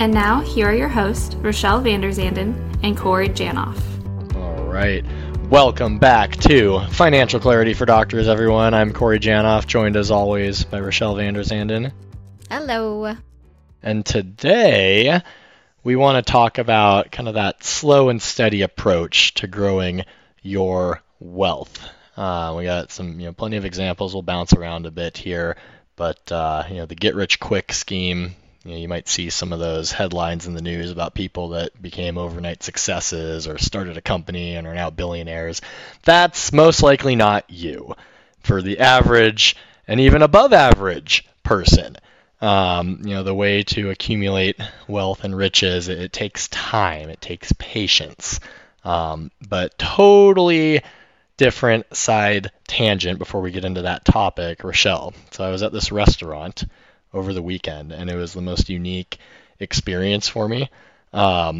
And now, here are your hosts, Rochelle Vanderzanden and Corey Janoff. All right. Welcome back to Financial Clarity for Doctors, everyone. I'm Corey Janoff, joined as always by Rochelle Vanderzanden. Hello. And today, we want to talk about kind of that slow and steady approach to growing your wealth. We got some, plenty of examples. We'll bounce around a bit here, but the get-rich-quick scheme. You might see some of those headlines in the news about people that became overnight successes or started a company and are now billionaires. That's most likely not you. For the average and even above average person, the way to accumulate wealth and riches, it takes time, it takes patience, but totally different side tangent before we get into that topic, Rochelle. So I was at this restaurant over the weekend and it was the most unique experience for me. For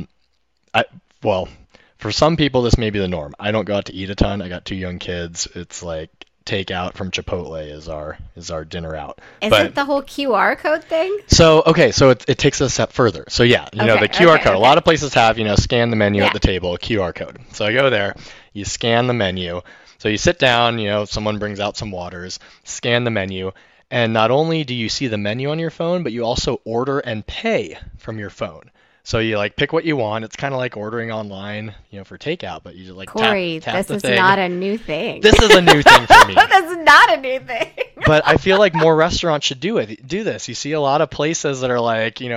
some people this may be the norm. I don't go out to eat a ton. I got two young kids. It's like takeout from Chipotle is our dinner out. Isn't the whole QR code thing? So it takes it a step further. So yeah, the QR code. Okay. A lot of places have, scan the menu at the table, QR code. So I go there, you scan the menu. So you sit down, someone brings out some waters, scan the menu, and not only do you see the menu on your phone, but you also order and pay from your phone. So you pick what you want. It's kind of like ordering online, for takeout, but you just tap the thing. Corey, this is not a new thing. This is a new thing for me. This is not a new thing. But I feel like more restaurants should do this. You see a lot of places that are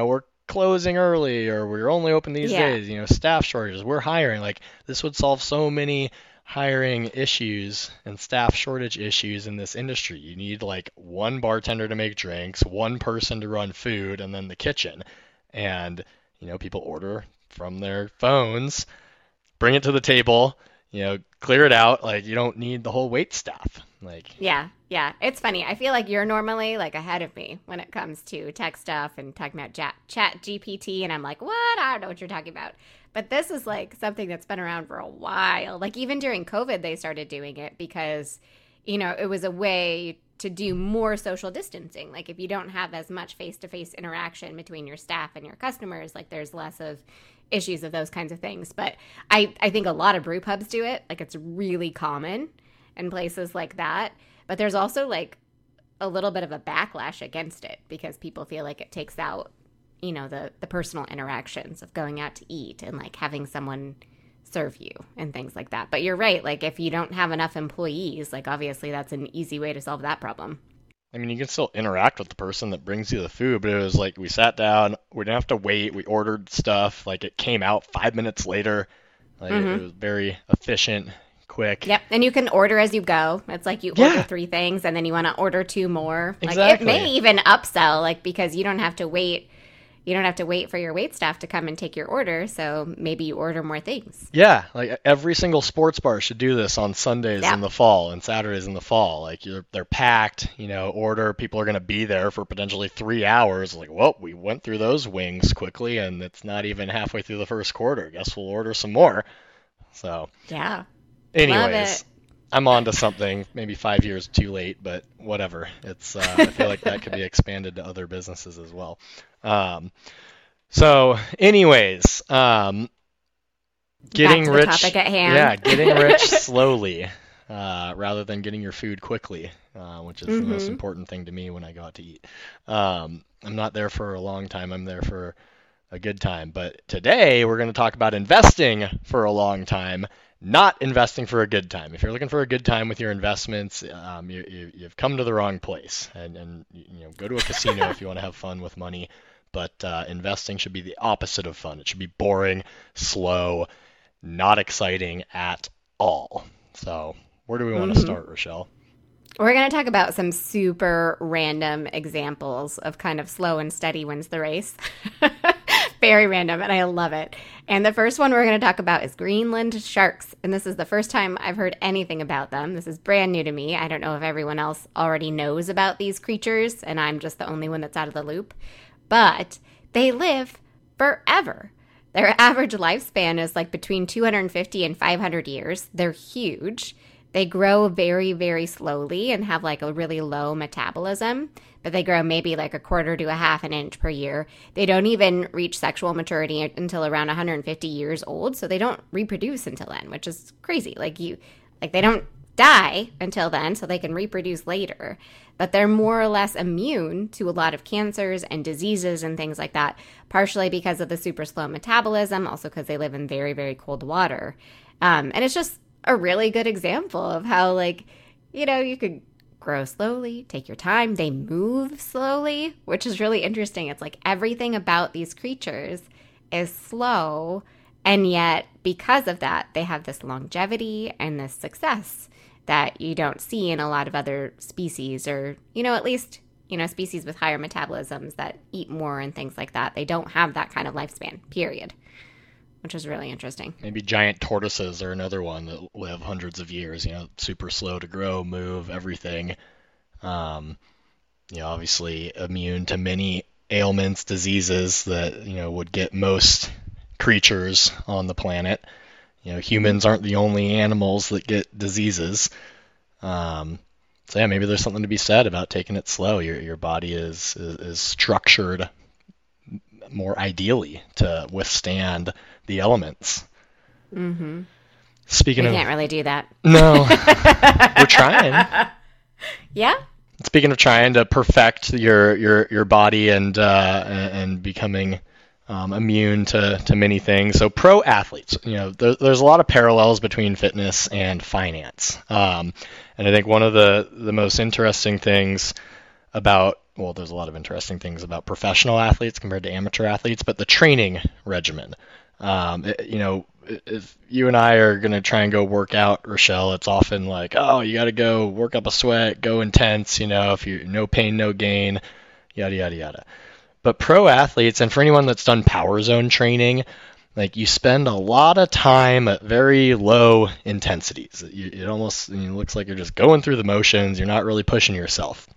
we're closing early or we're only open these days, staff shortages, we're hiring. This would solve so many hiring issues and staff shortage issues in this industry. You need one bartender to make drinks, one person to run food, and then the kitchen. And people order from their phones, bring it to the table, clear it out. You don't need the whole wait staff. Yeah. It's funny. I feel like you're normally ahead of me when it comes to tech stuff and talking about chat GPT. And I'm like, what? I don't know what you're talking about. But this is something that's been around for a while. Even during COVID, they started doing it because, it was a way to do more social distancing. If you don't have as much face-to-face interaction between your staff and your customers, there's less of issues of those kinds of things. But I think a lot of brew pubs do it. It's really common in places like that. But there's also a little bit of a backlash against it because people feel it takes out, the personal interactions of going out to eat and having someone serve you and things like that. But you're right, if you don't have enough employees, obviously that's an easy way to solve that problem. I mean, you can still interact with the person that brings you the food, but it was we sat down, we didn't have to wait, we ordered stuff, it came out 5 minutes later. It was very efficient, quick. Yep, and you can order as you go. It's you order three things and then you want to order two more. Exactly. It may even upsell, because you don't have to wait. You don't have to wait for your waitstaff to come and take your order, so maybe you order more things. Yeah, every single sports bar should do this on Sundays in the fall and Saturdays in the fall. They're packed, order. People are going to be there for potentially 3 hours. We went through those wings quickly, and it's not even halfway through the first quarter. Guess we'll order some more. So yeah. Anyways, I'm on to something, maybe 5 years too late, but whatever. It's I feel like that could be expanded to other businesses as well. Getting rich, topic at hand. Yeah, getting rich slowly, rather than getting your food quickly, which is the most important thing to me when I go out to eat. I'm not there for a long time. I'm there for a good time, but today we're going to talk about investing for a long time, not investing for a good time. If you're looking for a good time with your investments, you've come to the wrong place and go to a casino if you want to have fun with money. But investing should be the opposite of fun. It should be boring, slow, not exciting at all. So where do we want to start, Rochelle? We're going to talk about some super random examples of kind of slow and steady wins the race very random, and I love it. And the first one we're going to talk about is Greenland sharks. And this is the first time I've heard anything about them. This is brand new to me. I don't know if everyone else already knows about these creatures, and I'm just the only one that's out of the loop. But they live forever. Their average lifespan is like between 250 and 500 years. They're huge. They grow very, very slowly and have like a really low metabolism, but they grow maybe like a quarter to a half an inch per year. They don't even reach sexual maturity until around 150 years old, so they don't reproduce until then, which is crazy. They don't die until then, so they can reproduce later, but they're more or less immune to a lot of cancers and diseases and things like that, partially because of the super slow metabolism, also because they live in very, very cold water. And it's just a really good example of how, you could grow slowly, take your time. They move slowly, which is really interesting. It's like everything about these creatures is slow, and yet because of that, they have this longevity and this success that you don't see in a lot of other species, or, at least, species with higher metabolisms that eat more and things like that. They don't have that kind of lifespan, period, which is really interesting. Maybe giant tortoises are another one that live hundreds of years, super slow to grow, move, everything. Obviously immune to many ailments, diseases that, would get most creatures on the planet. Humans aren't the only animals that get diseases. Maybe there's something to be said about taking it slow. Your body is structured more ideally to withstand the elements. Mm-hmm. Speaking of, we can't really do that. No, we're trying. Yeah. Speaking of trying to perfect your body and becoming immune to many things. So pro athletes, there's a lot of parallels between fitness and finance. And I think one of the most interesting things about, well, there's a lot of interesting things about professional athletes compared to amateur athletes, but the training regimen, if you and I are going to try and go work out, Rochelle, it's often like, oh, you got to go work up a sweat, go intense, if you're no pain, no gain, yada, yada, yada. But pro athletes, and for anyone that's done power zone training, you spend a lot of time at very low intensities. It looks like you're just going through the motions. You're not really pushing yourself.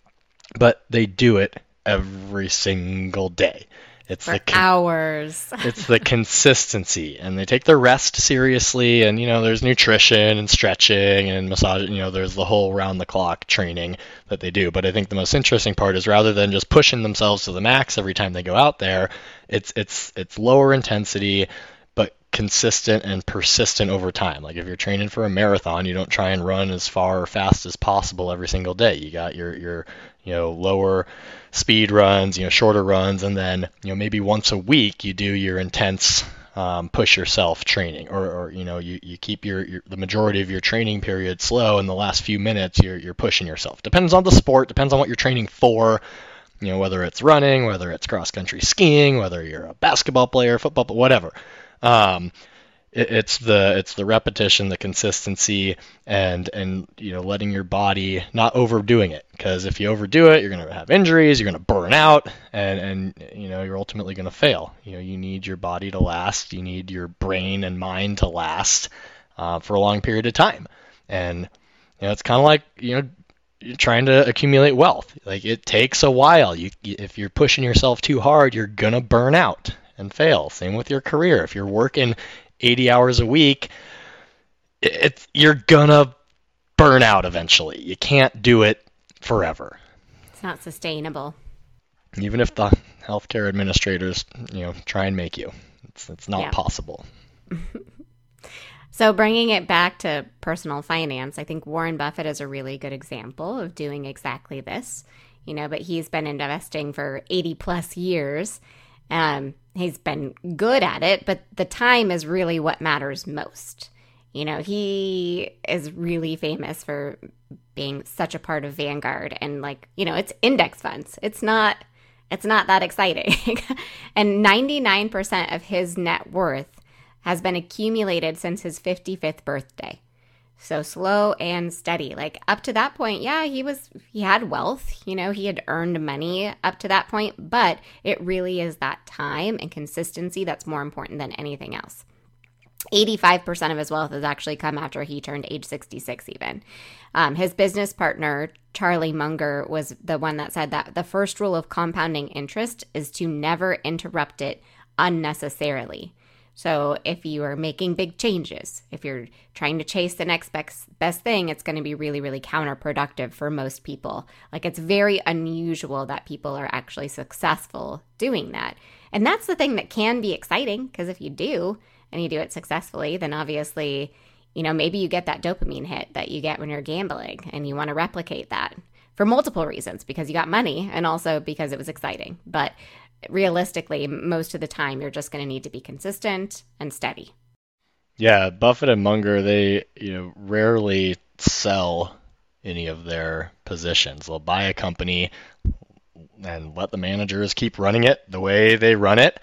But they do it every single day. It's for hours. It's the consistency. And they take their rest seriously. And, there's nutrition and stretching and massage. There's the whole round-the-clock training that they do. But I think the most interesting part is rather than just pushing themselves to the max every time they go out there, it's lower intensity, but consistent and persistent over time. If you're training for a marathon, you don't try and run as far or fast as possible every single day. You got your lower speed runs, shorter runs, and then, maybe once a week you do your intense push yourself training, or you keep the majority of your training period slow, and the last few minutes you're pushing yourself. Depends on the sport, depends on what you're training for, whether it's running, whether it's cross-country skiing, whether you're a basketball player, football, whatever. It's the repetition, the consistency, and letting your body not overdoing it, because if you overdo it, you're going to have injuries, you're going to burn out, and you're ultimately going to fail. You need your body to last, you need your brain and mind to last for a long period of time, and it's kind of like you're trying to accumulate wealth. It takes a while. If you're pushing yourself too hard, you're going to burn out and fail. Same with your career. If you're working 80 hours a week, you're gonna burn out eventually. You can't do it forever. It's not sustainable. Even if the healthcare administrators, try and make you, it's not possible. So bringing it back to personal finance, I think Warren Buffett is a really good example of doing exactly this. But he's been investing for 80 plus years. He's been good at it, but the time is really what matters most. He is really famous for being such a part of Vanguard, and it's index funds. It's not that exciting. And 99% of his net worth has been accumulated since his 55th birthday. So slow and steady. Like up to that point, yeah, he had wealth, you know, he had earned money up to that point, but it really is that time and consistency that's more important than anything else. 85% of his wealth has actually come after he turned age 66 even. His business partner, Charlie Munger, was the one that said that the first rule of compounding interest is to never interrupt it unnecessarily. So if you are making big changes, if you're trying to chase the next best thing, it's going to be really, really counterproductive for most people. Like it's very unusual that people are actually successful doing that. And that's the thing that can be exciting, because if you do, and you do it successfully, then obviously, you know, maybe you get that dopamine hit that you get when you're gambling, and you want to replicate that for multiple reasons, because you got money and also because it was exciting. But realistically, most of the time, you're just going to need to be consistent and steady. Yeah, Buffett and Munger, they, you know, rarely sell any of their positions. They'll buy a company and let the managers keep running it the way they run it.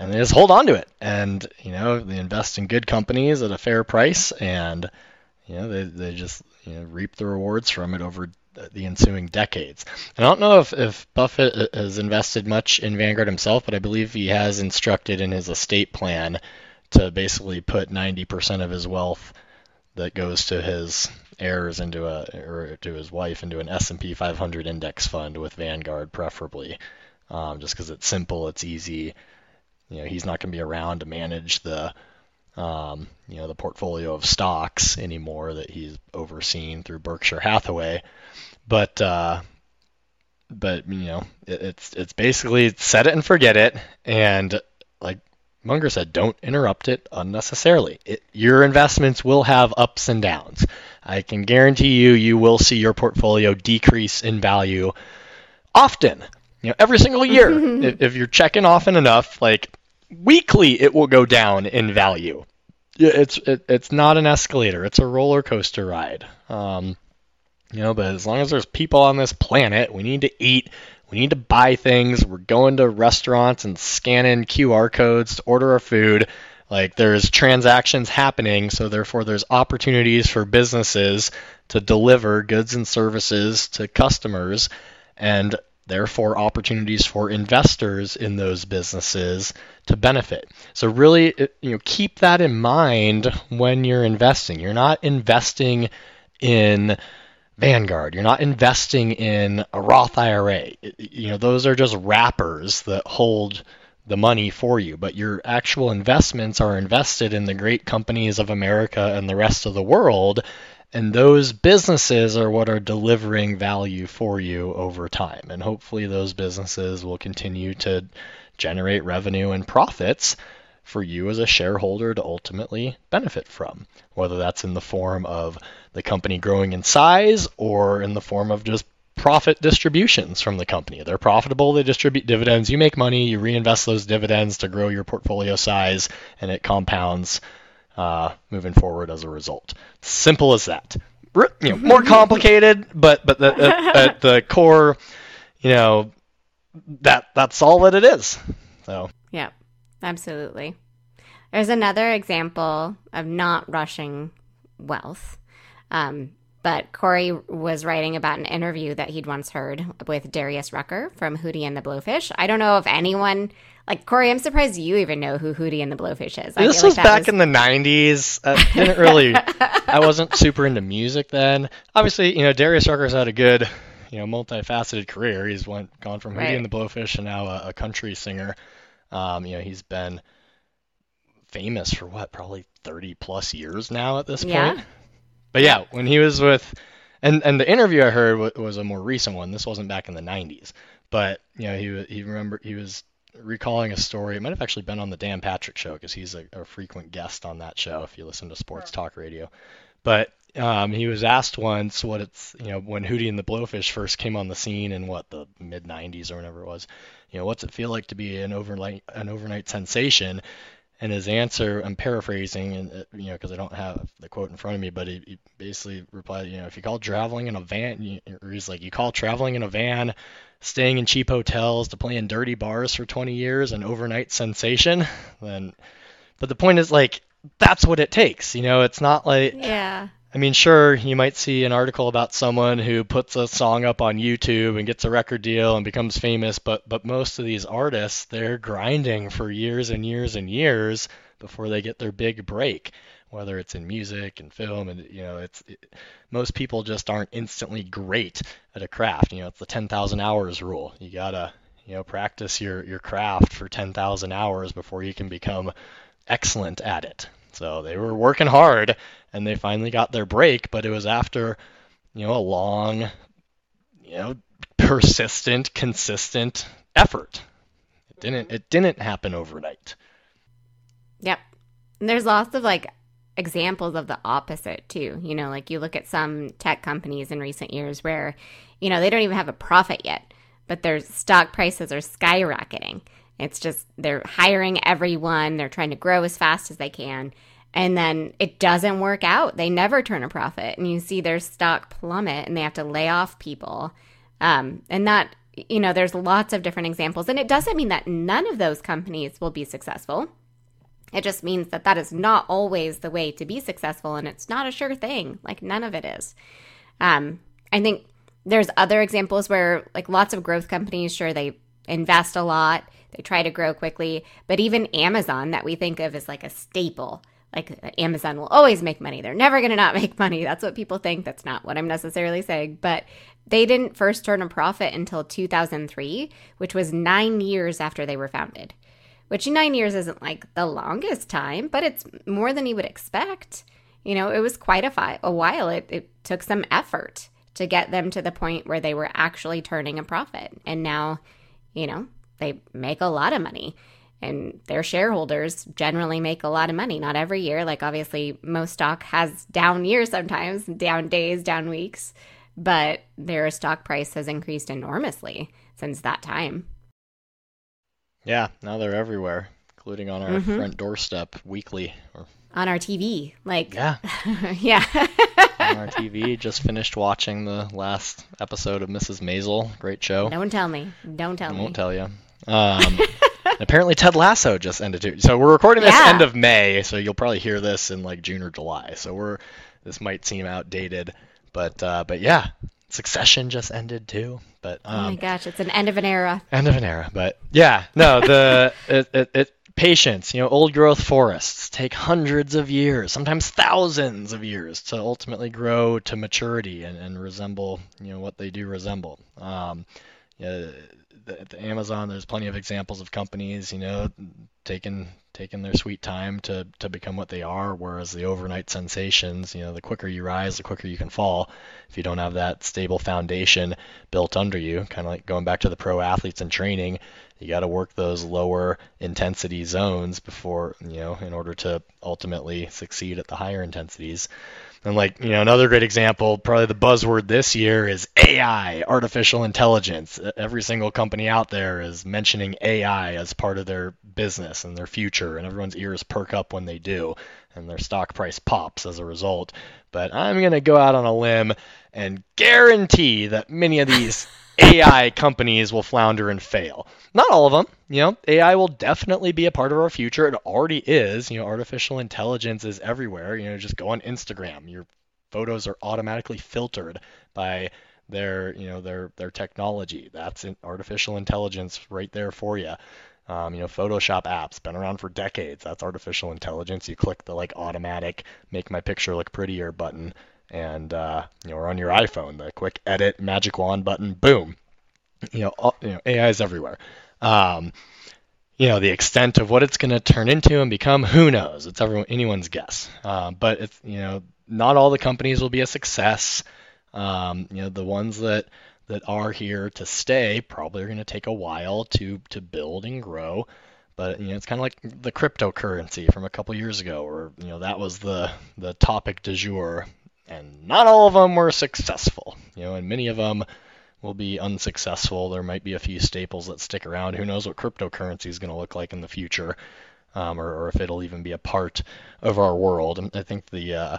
And they just hold on to it. And, you know, they invest in good companies at a fair price. And, you know, they just, you know, reap the rewards from it over the ensuing decades. And I don't know if Buffett has invested much in Vanguard himself, but I believe he has instructed in his estate plan to basically put 90% of his wealth that goes to his heirs or to his wife into an S&P 500 index fund with Vanguard preferably, just because it's simple, it's easy. You know, he's not going to be around to manage the, you know, the portfolio of stocks anymore that he's overseen through Berkshire Hathaway. But you know, it's basically set it and forget it. And like Munger said, don't interrupt it unnecessarily. Your investments will have ups and downs. I can guarantee you will see your portfolio decrease in value often. You know, every single year, if you're checking often enough, like weekly, it will go down in value. It's not an escalator; it's a roller coaster ride. You know, but as long as there's people on this planet, we need to eat, we need to buy things. We're going to restaurants and scanning QR codes to order our food. Like there's transactions happening, so therefore there's opportunities for businesses to deliver goods and services to customers, and therefore opportunities for investors in those businesses to benefit. So really, you know, keep that in mind when you're investing. You're not investing in Vanguard. You're not investing in a Roth IRA. You know, those are just wrappers that hold the money for you, but your actual investments are invested in the great companies of America and the rest of the world, and those businesses are what are delivering value for you over time. And hopefully those businesses will continue to generate revenue and profits for you as a shareholder to ultimately benefit from, whether that's in the form of the company growing in size or in the form of just profit distributions from the company. They're profitable, they distribute dividends, you make money, you reinvest those dividends to grow your portfolio size, and it compounds moving forward as a result. Simple as that. You know, more complicated, but at the core, you know, that's all that it is. So yeah, absolutely. There's another example of not rushing wealth. But Corey was writing about an interview that he'd once heard with Darius Rucker from Hootie and the Blowfish. I don't know if anyone, like Corey, I'm surprised you even know who Hootie and the Blowfish is. This was back in the 90s. I wasn't super into music then. Obviously, you know, Darius Rucker's had a good, you know, multifaceted career. He's gone from Hootie and the Blowfish and now a country singer. You know, he's been famous for probably 30 plus years now at this point. Yeah. But yeah, when he was with, and the interview I heard was a more recent one. This wasn't back in the 90s, but you know, he was recalling a story. It might have actually been on the Dan Patrick show, because he's a frequent guest on that show if you listen to sports talk radio. But he was asked once what it's, you know, when Hootie and the Blowfish first came on the scene in the mid 90s or whenever it was, you know, what's it feel like to be an overnight sensation? And his answer, I'm paraphrasing, and you know, because I don't have the quote in front of me, but he basically replied, you know, if you call traveling in a van, you call traveling in a van, staying in cheap hotels, to play in dirty bars for 20 years, an overnight sensation. But the point is, like, that's what it takes. You know, it's not like I mean, sure, you might see an article about someone who puts a song up on YouTube and gets a record deal and becomes famous, but most of these artists, they're grinding for years and years and years before they get their big break, whether it's in music and film, and most people just aren't instantly great at a craft. It's the 10,000 hours rule. You gotta practice your craft for 10,000 hours before you can become excellent at it. So they were working hard and they finally got their break, but it was after, a long, persistent, consistent effort. It didn't happen overnight. Yep. And there's lots of examples of the opposite too. You look at some tech companies in recent years where, they don't even have a profit yet, but their stock prices are skyrocketing. It's just they're hiring everyone. They're trying to grow as fast as they can. And then it doesn't work out. They never turn a profit. And you see their stock plummet and they have to lay off people. And that, there's lots of different examples. And it doesn't mean that none of those companies will be successful. It just means that that is not always the way to be successful. And it's not a sure thing. None of it is. I think there's other examples where lots of growth companies, sure, they invest a lot. They try to grow quickly. But even Amazon, that we think of as a staple, Amazon will always make money. They're never going to not make money. That's what people think. That's not what I'm necessarily saying. But they didn't first turn a profit until 2003, which was 9 years after they were founded, which 9 years isn't the longest time, but it's more than you would expect. It was quite a while. It took some effort to get them to the point where they were actually turning a profit. And now, they make a lot of money, and their shareholders generally make a lot of money. Not every year. Obviously, most stock has down years sometimes, down days, down weeks, but their stock price has increased enormously since that time. Yeah, now they're everywhere, including on our front doorstep weekly. Or on our TV. Yeah. Yeah. On our TV. Just finished watching the last episode of Mrs. Maisel. Great show. Don't tell me. I won't tell you. Apparently Ted Lasso just ended too. So we're recording this end of May, so you'll probably hear this in June or July. So this might seem outdated, but yeah. Succession just ended too, but oh my gosh, it's an end of an era. End of an era, but yeah, no, the patience, old growth forests take hundreds of years, sometimes thousands of years, to ultimately grow to maturity and resemble, what they do resemble. The Amazon, there's plenty of examples of companies, taking their sweet time to become what they are, whereas the overnight sensations, the quicker you rise, the quicker you can fall if you don't have that stable foundation built under you. Kind of going back to the pro athletes in training, you got to work those lower intensity zones before, in order to ultimately succeed at the higher intensities. And another great example, probably the buzzword this year is AI, artificial intelligence. Every single company out there is mentioning AI as part of their business and their future, and everyone's ears perk up when they do, and their stock price pops as a result. But I'm going to go out on a limb and guarantee that many of these AI companies will flounder and fail. Not all of them. AI will definitely be a part of our future. It already is. Artificial intelligence is everywhere. Just go on Instagram. Your photos are automatically filtered by their technology. That's an artificial intelligence right there for you. Photoshop apps, been around for decades. That's artificial intelligence. You click the automatic make my picture look prettier button. And, or on your iPhone, the quick edit magic wand button, boom, AI is everywhere. The extent of what it's going to turn into and become, who knows? It's anyone's guess. But it's, not all the companies will be a success. The ones that are here to stay probably are going to take a while to build and grow. But it's kind of like the cryptocurrency from a couple years ago, or that was the topic du jour. And not all of them were successful, and many of them will be unsuccessful. There might be a few staples that stick around. Who knows what cryptocurrency is going to look like in the future, or if it'll even be a part of our world. And I think the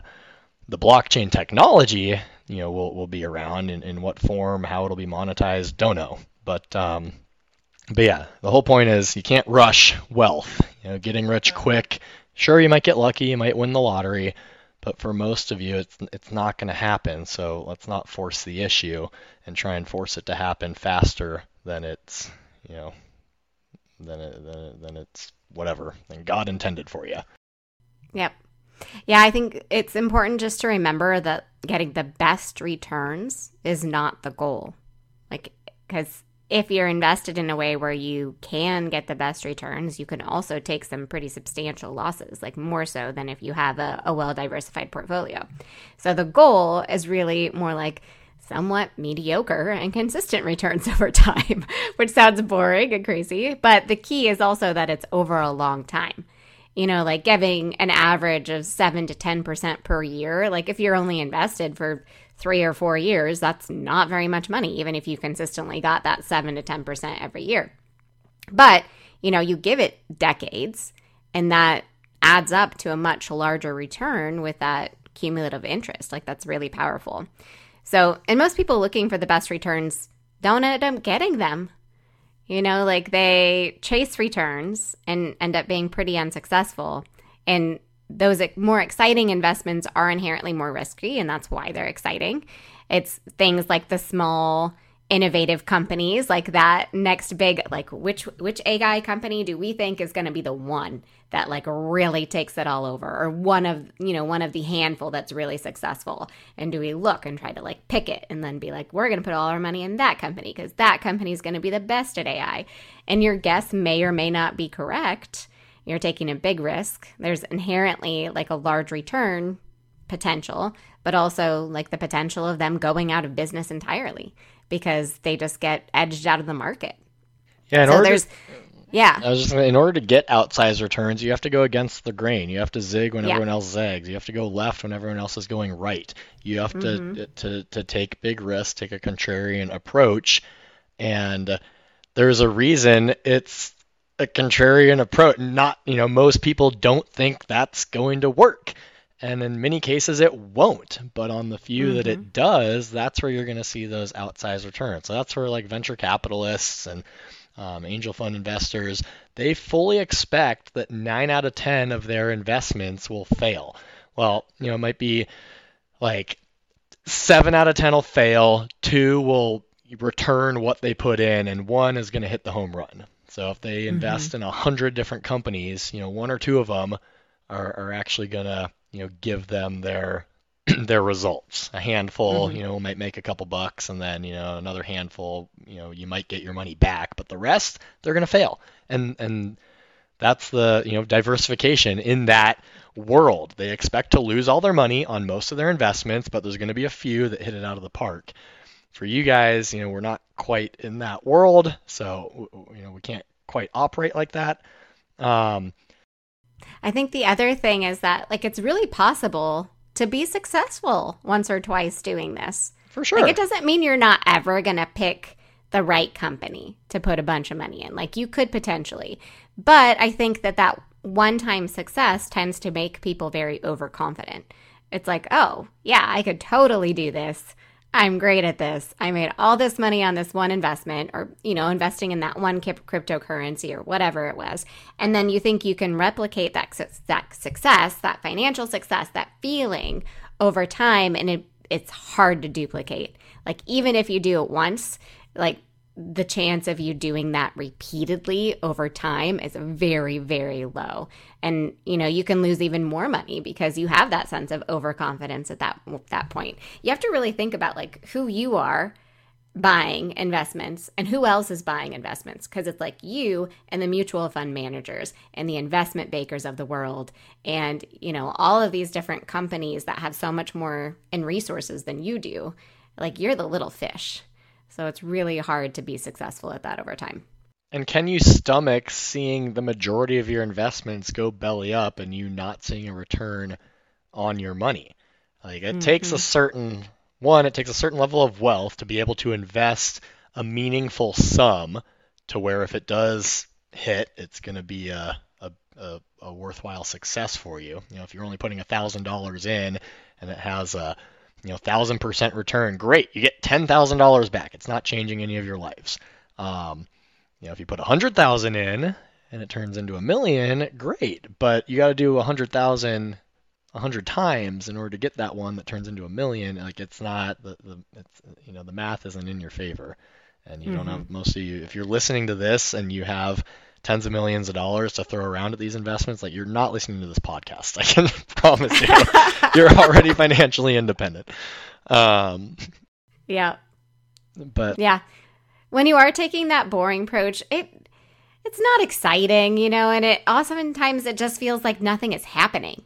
blockchain technology, will be around in what form, how it'll be monetized, don't know. But yeah, the whole point is you can't rush wealth, getting rich quick. Sure, you might get lucky, you might win the lottery, But for most of you, it's not going to happen. So let's not force the issue and try and force it to happen faster than it's, you know, than it's whatever, than God intended for you. Yep. Yeah, I think it's important just to remember that getting the best returns is not the goal. Like, because if you're invested in a way where you can get the best returns, you can also take some pretty substantial losses, like more so than if you have a well-diversified portfolio. So the goal is really more like somewhat mediocre and consistent returns over time, which sounds boring and crazy. But the key is also that it's over a long time. You know, like giving an average of 7 to 10% per year, like if you're only invested for 3 or 4 years, that's not very much money, even if you consistently got that 7 to 10% every year. But, you know, you give it decades, and that adds up to a much larger return with that cumulative interest. Like, that's really powerful. So, and most people looking for the best returns don't end up getting them. You know, like they chase returns and end up being pretty unsuccessful. And those more exciting investments are inherently more risky, and that's why they're exciting. It's things like the small, innovative companies, like that next big, like which AI company do we think is going to be the one that like really takes it all over, or one of the handful that's really successful, and do we look and try to like pick it and then be like, we're going to put all our money in that company because that company is going to be the best at AI. And your guess may or may not be correct. You're taking a big risk. There's inherently like a large return potential, but also like the potential of them going out of business entirely because they just get edged out of the market. Yeah, in order to get outsized returns, you have to go against the grain. You have to zig when everyone else zags. You have to go left when everyone else is going right. You have to take big risks, take a contrarian approach, and there's a reason it's a contrarian approach. Not, you know, most people don't think that's going to work. And in many cases, it won't. But on the few that it does, that's where you're going to see those outsized returns. So that's where like venture capitalists and angel fund investors, they fully expect that 9 out of 10 of their investments will fail. Well, you know, it might be like 7 out of 10 will fail, 2 will return what they put in, and 1 is going to hit the home run. So if they invest in 100 different companies, you know, 1 or 2 of them are actually going to, you know, give them their results. A handful, you know, might make a couple bucks, and then, you know, another handful, you know, you might get your money back, but the rest, they're going to fail. And that's the, you know, diversification in that world. They expect to lose all their money on most of their investments, but there's going to be a few that hit it out of the park. For you guys, you know, we're not quite in that world, so, you know, we can't quite operate like that. I think the other thing is that, like, it's really possible to be successful once or twice doing this. For sure. Like, it doesn't mean you're not ever going to pick the right company to put a bunch of money in. Like, you could potentially. But I think that one-time success tends to make people very overconfident. It's like, oh, yeah, I could totally do this. I'm great at this. I made all this money on this one investment, or, you know, investing in that one cryptocurrency or whatever it was. And then you think you can replicate that success, that financial success, that feeling over time. And it's hard to duplicate. Like, even if you do it once, like the chance of you doing that repeatedly over time is very, very low. And, you know, you can lose even more money because you have that sense of overconfidence at that point. You have to really think about like who you are buying investments and who else is buying investments, because it's like you and the mutual fund managers and the investment bakers of the world and, you know, all of these different companies that have so much more in resources than you do. Like, you're the little fish. So it's really hard to be successful at that over time. And can you stomach seeing the majority of your investments go belly up and you not seeing a return on your money? Like, it takes a certain level of wealth to be able to invest a meaningful sum to where if it does hit, it's going to be a worthwhile success for you. You know, if you're only putting $1,000 in and it has a 1,000% return, great. You get $10,000 back. It's not changing any of your lives. You know, if you put 100,000 in and it turns into $1 million, great. But you got to do 100,000 100 times in order to get that one that turns into a million. Like, it's not it's, you know, the math isn't in your favor, and you don't have most of you. If you're listening to this and you have tens of millions of dollars to throw around at these investments, like, you're not listening to this podcast. I can promise you, you're already financially independent. Yeah. But yeah, when you are taking that boring approach, it's not exciting, you know, and it oftentimes it just feels like nothing is happening.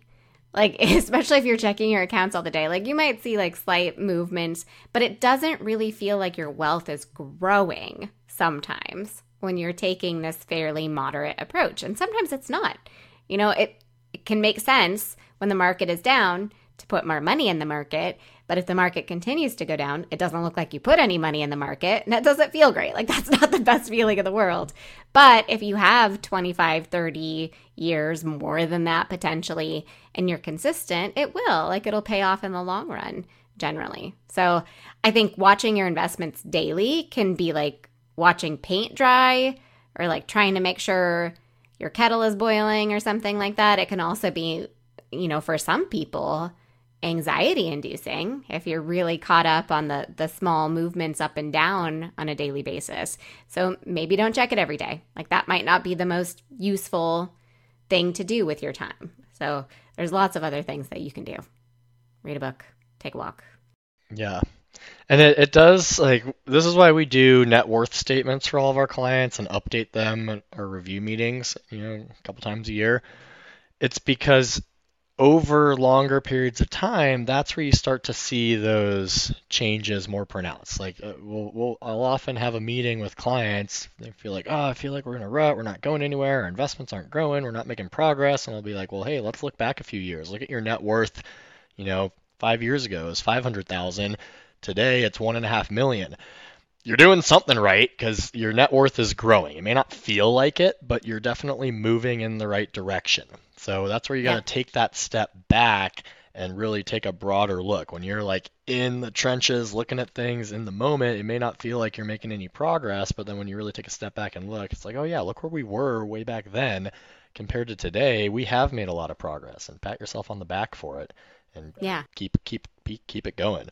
Like, especially if you're checking your accounts all the day, like, you might see like slight movements, but it doesn't really feel like your wealth is growing sometimes when you're taking this fairly moderate approach. And sometimes it's not. You know, it can make sense when the market is down to put more money in the market. But if the market continues to go down, it doesn't look like you put any money in the market, and that doesn't feel great. Like, that's not the best feeling in the world. But if you have 25, 30 years, more than that potentially, and you're consistent, it will. Like, it'll pay off in the long run generally. So I think watching your investments daily can be like watching paint dry, or like trying to make sure your kettle is boiling or something like that. It can also be, you know, for some people, anxiety inducing if you're really caught up on the small movements up and down on a daily basis. So maybe don't check it every day. Like, that might not be the most useful thing to do with your time. So there's lots of other things that you can do. Read a book, take a walk. Yeah. And it does, like, this is why we do net worth statements for all of our clients and update them at our review meetings, you know, a couple times a year. It's because over longer periods of time, that's where you start to see those changes more pronounced. Like, I'll often have a meeting with clients. They feel like, oh, I feel like we're in a rut. We're not going anywhere. Our investments aren't growing. We're not making progress. And I'll be like, well, hey, let's look back a few years. Look at your net worth. You know, 5 years ago it was $500,000. Today it's $1.5 million. You're doing something right, because your net worth is growing. It may not feel like it, but you're definitely moving in the right direction. So that's where you got to take that step back and really take a broader look. When you're like in the trenches looking at things in the moment, it may not feel like you're making any progress, but then when you really take a step back and look, it's like, oh yeah, look where we were way back then compared to today. We have made a lot of progress, and pat yourself on the back for it, and keep it going.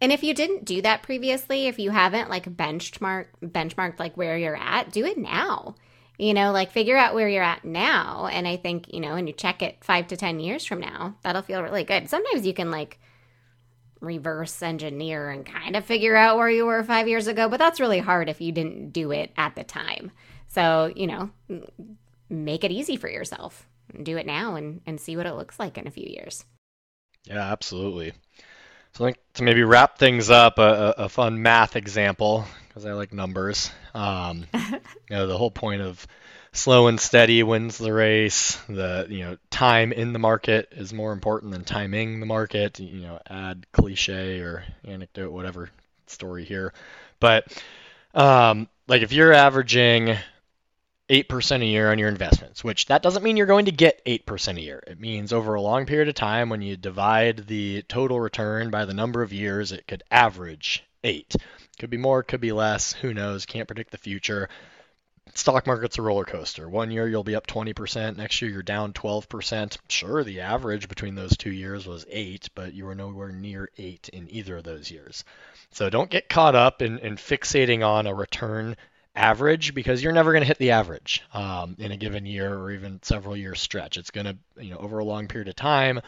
And if you didn't do that previously, if you haven't like benchmarked like where you're at, do it now. You know, like, figure out where you're at now. And I think, you know, and you check it 5 to 10 years from now, that'll feel really good. Sometimes you can like reverse engineer and kind of figure out where you were 5 years ago, but that's really hard if you didn't do it at the time. So, you know, make it easy for yourself. Do it now and see what it looks like in a few years. Yeah, absolutely. So I think to maybe wrap things up, a fun math example, because I like numbers. You know, the whole point of slow and steady wins the race. The, you know, time in the market is more important than timing the market. You know, add cliche or anecdote, whatever story here. But like, if you're averaging 8% a year on your investments, which that doesn't mean you're going to get 8% a year. It means over a long period of time, when you divide the total return by the number of years, it could average 8. Could be more, could be less. Who knows? Can't predict the future. Stock market's a roller coaster. 1 year you'll be up 20%. Next year you're down 12%. Sure, the average between those 2 years was 8, but you were nowhere near 8 in either of those years. So don't get caught up in fixating on a return average, because you're never going to hit the average in a given year or even several year stretch. It's going to, you know, over a long period of time,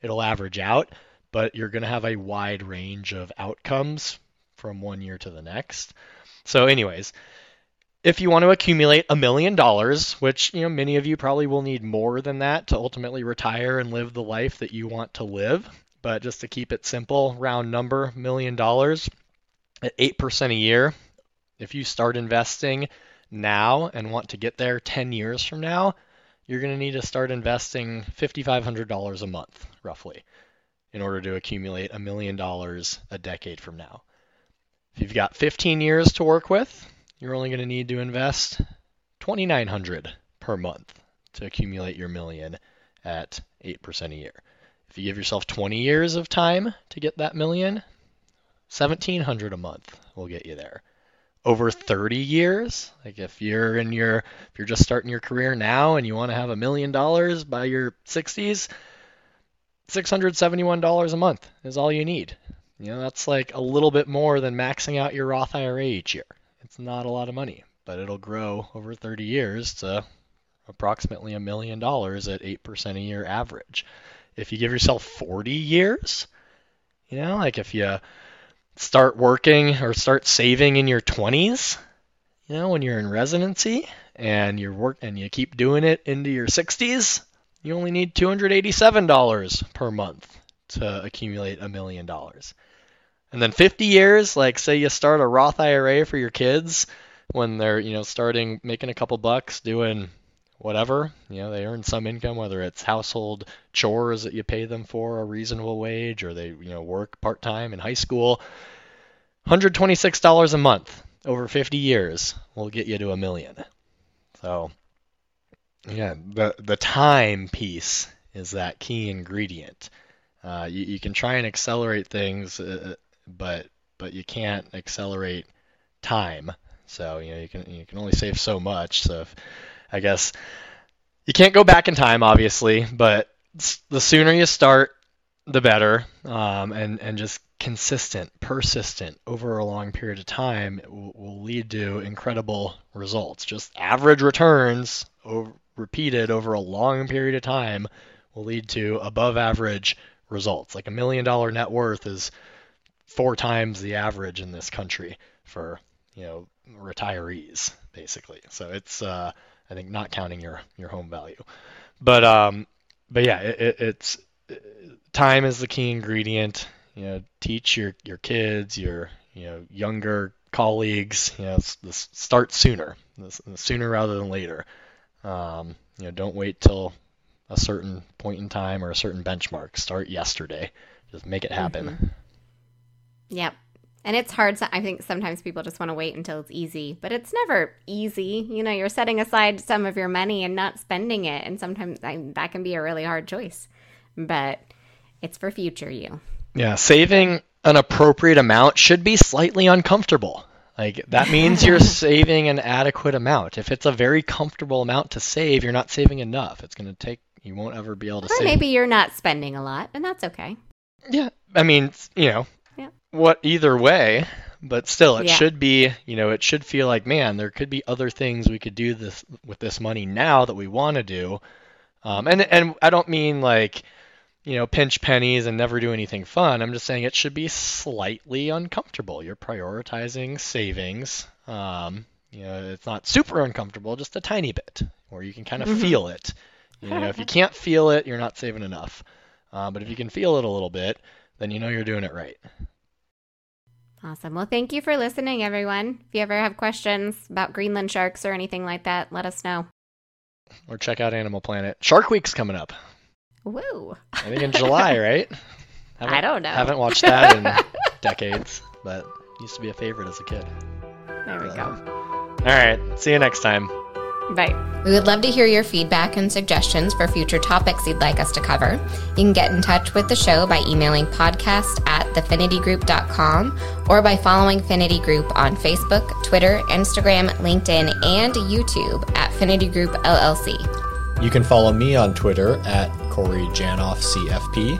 it'll average out, but you're going to have a wide range of outcomes from 1 year to the next. So anyways, if you want to accumulate $1 million, which, you know, many of you probably will need more than that to ultimately retire and live the life that you want to live, but just to keep it simple, round number, $1 million at 8% a year. If you start investing now and want to get there 10 years from now, you're going to need to start investing $5,500 a month, roughly, in order to accumulate $1 million a decade from now. If you've got 15 years to work with, you're only going to need to invest $2,900 per month to accumulate your million at 8% a year. If you give yourself 20 years of time to get that million, $1,700 a month will get you there. Over 30 years, like if you're just starting your career now and you want to have $1 million by your 60s, $671 a month is all you need. You know, that's like a little bit more than maxing out your Roth IRA each year. It's not a lot of money, but it'll grow over 30 years to approximately $1 million at 8% a year average. If you give yourself 40 years, you know, like if you start working or start saving in your 20s, you know, when you're in residency and you work and you keep doing it into your 60s, you only need $287 per month to accumulate $1 million. And then 50 years, like say you start a Roth IRA for your kids when they're, you know, starting making a couple bucks, doing whatever, you know, they earn some income, whether it's household chores that you pay them for a reasonable wage, or they, you know, work part-time in high school. $126 a month over 50 years will get you to $1 million. So yeah, the time piece is that key ingredient. You can try and accelerate things, but you can't accelerate time. So, you know, you can only save so much. So if, I guess you can't go back in time, obviously, but the sooner you start, the better. And just consistent, persistent over a long period of time will lead to incredible results. Just average returns repeated over a long period of time will lead to above average results. Like $1 million net worth is 4 times the average in this country for, you know, retirees basically. So it's, I think not counting your home value, but yeah, it's time is the key ingredient. You know, teach your kids, you know, younger colleagues, you know, start sooner, sooner rather than later. You know, don't wait till a certain point in time or a certain benchmark. Start yesterday. Just make it happen. Mm-hmm. Yep. And it's hard. I think sometimes people just want to wait until it's easy, but it's never easy. You know, you're setting aside some of your money and not spending it. And sometimes that can be a really hard choice, but it's for future you. Yeah. Saving an appropriate amount should be slightly uncomfortable. Like that means you're saving an adequate amount. If it's a very comfortable amount to save, you're not saving enough. It's going to take, you won't ever be able to save. Maybe you're not spending a lot, and that's okay. Yeah. I mean, you know, what either way, but still it should be, you know, it should feel like, man, there could be other things we could do this with this money now that we want to do. And I don't mean like, you know, pinch pennies and never do anything fun. I'm just saying it should be slightly uncomfortable. You're prioritizing savings. You know, it's not super uncomfortable, just a tiny bit where you can kind of feel it. You know, if you can't feel it, you're not saving enough. But if you can feel it a little bit, then you know you're doing it right. Awesome. Well, thank you for listening, everyone. If you ever have questions about Greenland sharks or anything like that, let us know. Or check out Animal Planet. Shark Week's coming up. Woo. I think in July, right? I don't know. Haven't watched that in decades, but used to be a favorite as a kid. There we go. All right. See you next time. Bye. We would love to hear your feedback and suggestions for future topics you'd like us to cover. You can get in touch with the show by emailing podcast@thefinitygroup.com or by following Finity Group on Facebook, Twitter, Instagram, LinkedIn, and YouTube @Finity Group LLC. You can follow me on Twitter @CoreyJanoffCFP,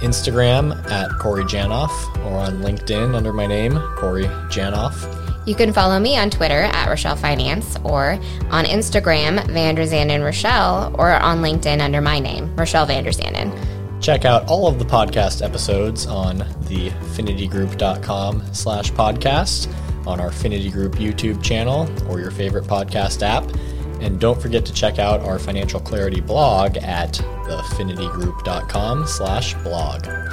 Instagram @CoreyJanoff, or on LinkedIn under my name, Corey Janoff. You can follow me on Twitter @RochelleFinance, or on Instagram, Vanderzanden Rochelle, or on LinkedIn under my name, Rochelle Vanderzanden. Check out all of the podcast episodes on the finitygroup.com/podcast, on our Finity Group YouTube channel, or your favorite podcast app. And don't forget to check out our Financial Clarity blog at thefinitygroup.com/blog.